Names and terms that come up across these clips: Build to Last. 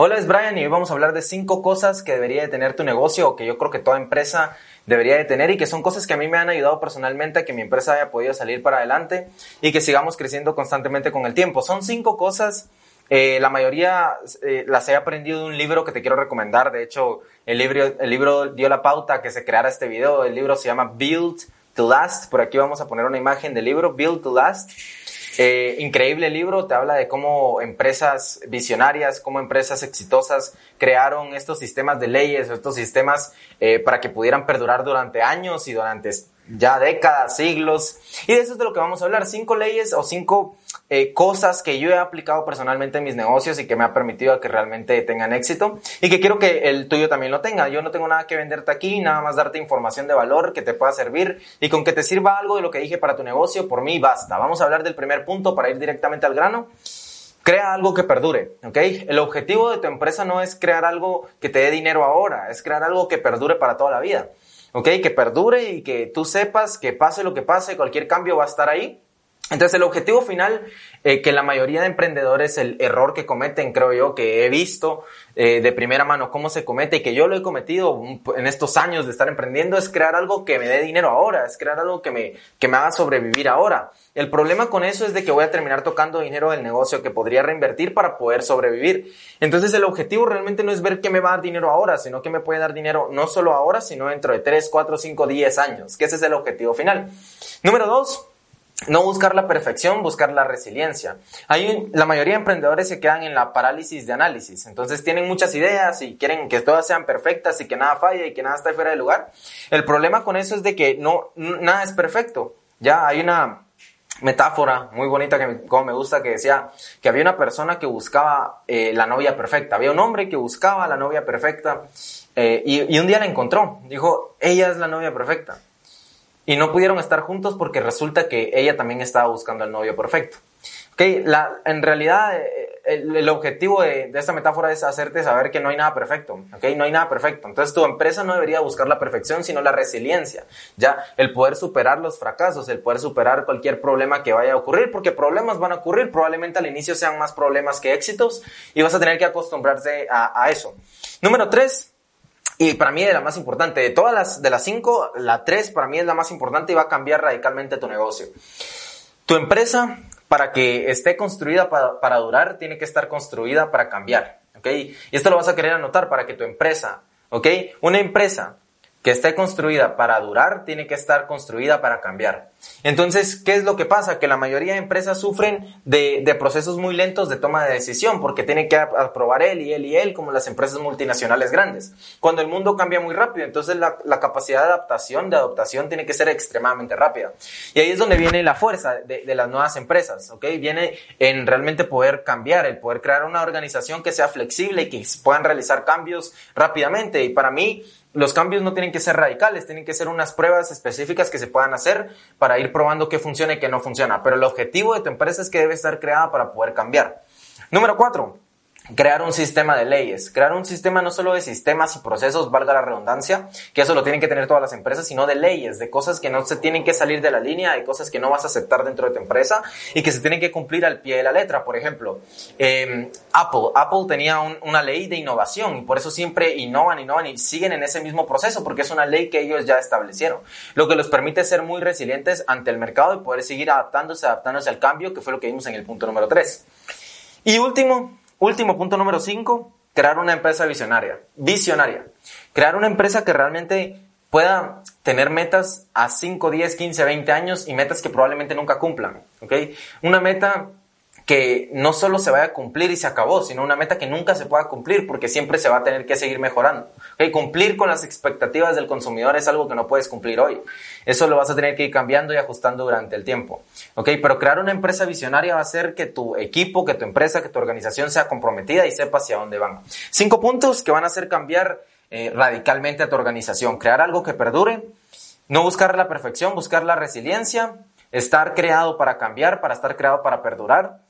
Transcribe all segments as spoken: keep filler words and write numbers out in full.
Hola, es Brian y hoy vamos a hablar de cinco cosas que debería de tener tu negocio o que yo creo que toda empresa debería de tener y que son cosas que a mí me han ayudado personalmente a que mi empresa haya podido salir para adelante y que sigamos creciendo constantemente con el tiempo. Son cinco cosas, eh, la mayoría eh, las he aprendido de un libro que te quiero recomendar. De hecho, el libro, el libro dio la pauta a que se creara este video. El libro se llama Build to Last. Por aquí vamos a poner una imagen del libro, Build to Last. Eh, increíble libro, te habla de cómo empresas visionarias, cómo empresas exitosas crearon estos sistemas de leyes, estos sistemas eh, para que pudieran perdurar durante años y durante ya décadas, siglos. Y de eso es de lo que vamos a hablar, cinco leyes o cinco eh, cosas que yo he aplicado personalmente en mis negocios y que me ha permitido que realmente tengan éxito y que quiero que el tuyo también lo tenga. Yo no tengo nada que venderte aquí, nada más darte información de valor que te pueda servir y con que te sirva algo de lo que dije para tu negocio, por mí basta. Vamos a hablar del primer punto para ir directamente al grano. Crea algo que perdure, ¿ok? El objetivo de tu empresa no es crear algo que te dé dinero ahora, es crear algo que perdure para toda la vida, ¿ok? Que perdure y que tú sepas que pase lo que pase, cualquier cambio va a estar ahí. Entonces el objetivo final eh, que la mayoría de emprendedores, el error que cometen, creo yo, que he visto eh, de primera mano cómo se comete y que yo lo he cometido en estos años de estar emprendiendo, es crear algo que me dé dinero ahora, es crear algo que me, que me haga sobrevivir ahora. El problema con eso es de que voy a terminar tocando dinero del negocio que podría reinvertir para poder sobrevivir. Entonces el objetivo realmente no es ver qué me va a dar dinero ahora, sino que me puede dar dinero no solo ahora, sino dentro de tres, cuatro, cinco, diez años, que ese es el objetivo final. Número dos. No buscar la perfección, buscar la resiliencia. Hay, la mayoría de emprendedores se quedan en la parálisis de análisis. Entonces tienen muchas ideas y quieren que todas sean perfectas y que nada falle y que nada esté fuera de lugar. El problema con eso es de que no, nada es perfecto. Ya hay una metáfora muy bonita que me, como me gusta, que decía que había una persona que buscaba eh, la novia perfecta. Había un hombre que buscaba la novia perfecta eh, y, y un día la encontró. Dijo, ella es la novia perfecta. Y no pudieron estar juntos porque resulta que ella también estaba buscando al novio perfecto. Okay, la, en realidad, el, el objetivo de, de esta metáfora es hacerte saber que no hay nada perfecto. Okay, no hay nada perfecto. Entonces, tu empresa no debería buscar la perfección, sino la resiliencia. Ya, el poder superar los fracasos, el poder superar cualquier problema que vaya a ocurrir, porque problemas van a ocurrir. Probablemente al inicio sean más problemas que éxitos y vas a tener que acostumbrarse a, a eso. Número tres. Y para mí es la más importante. De todas las, de las cinco, la tres para mí es la más importante y va a cambiar radicalmente tu negocio. Tu empresa, para que esté construida para, para durar, tiene que estar construida para cambiar, ¿ok? Y esto lo vas a querer anotar para que tu empresa, ¿ok? Una empresa que esté construida para durar, tiene que estar construida para cambiar. Entonces, ¿qué es lo que pasa? Que la mayoría de empresas sufren de, de procesos muy lentos de toma de decisión, porque tienen que aprobar él y él y él, como las empresas multinacionales grandes. Cuando el mundo cambia muy rápido, entonces la, la capacidad de adaptación, de adaptación, tiene que ser extremadamente rápida. Y ahí es donde viene la fuerza de, de las nuevas empresas, ¿ok? Viene en realmente poder cambiar, el poder crear una organización que sea flexible y que puedan realizar cambios rápidamente. Y para mí, los cambios no tienen que ser radicales, tienen que ser unas pruebas específicas que se puedan hacer para ir probando qué funciona y qué no funciona. Pero el objetivo de tu empresa es que debe estar creada para poder cambiar. Número cuatro. Crear un sistema de leyes, crear un sistema no solo de sistemas y procesos, valga la redundancia, que eso lo tienen que tener todas las empresas, sino de leyes, de cosas que no se tienen que salir de la línea, de cosas que no vas a aceptar dentro de tu empresa y que se tienen que cumplir al pie de la letra. Por ejemplo, eh, Apple, Apple tenía un, una ley de innovación y por eso siempre innovan, innovan y siguen en ese mismo proceso porque es una ley que ellos ya establecieron, lo que los permite ser muy resilientes ante el mercado y poder seguir adaptándose, adaptándose al cambio, que fue lo que vimos en el punto número tres. Y último, Último punto número cinco, crear una empresa visionaria, visionaria. Crear una empresa que realmente pueda tener metas a cinco, diez, quince, veinte años y metas que probablemente nunca cumplan, ¿ok? Una meta que no solo se vaya a cumplir y se acabó, sino una meta que nunca se pueda cumplir, porque siempre se va a tener que seguir mejorando. ¿Okay? Cumplir con las expectativas del consumidor es algo que no puedes cumplir hoy. Eso lo vas a tener que ir cambiando y ajustando durante el tiempo. ¿Okay? Pero crear una empresa visionaria va a hacer que tu equipo, que tu empresa, que tu organización sea comprometida y sepa hacia dónde van. Cinco puntos que van a hacer cambiar eh, radicalmente a tu organización. Crear algo que perdure, no buscar la perfección, buscar la resiliencia, estar creado para cambiar, para estar creado para perdurar,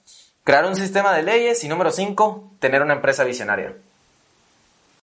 crear un sistema de leyes y número cinco, tener una empresa visionaria.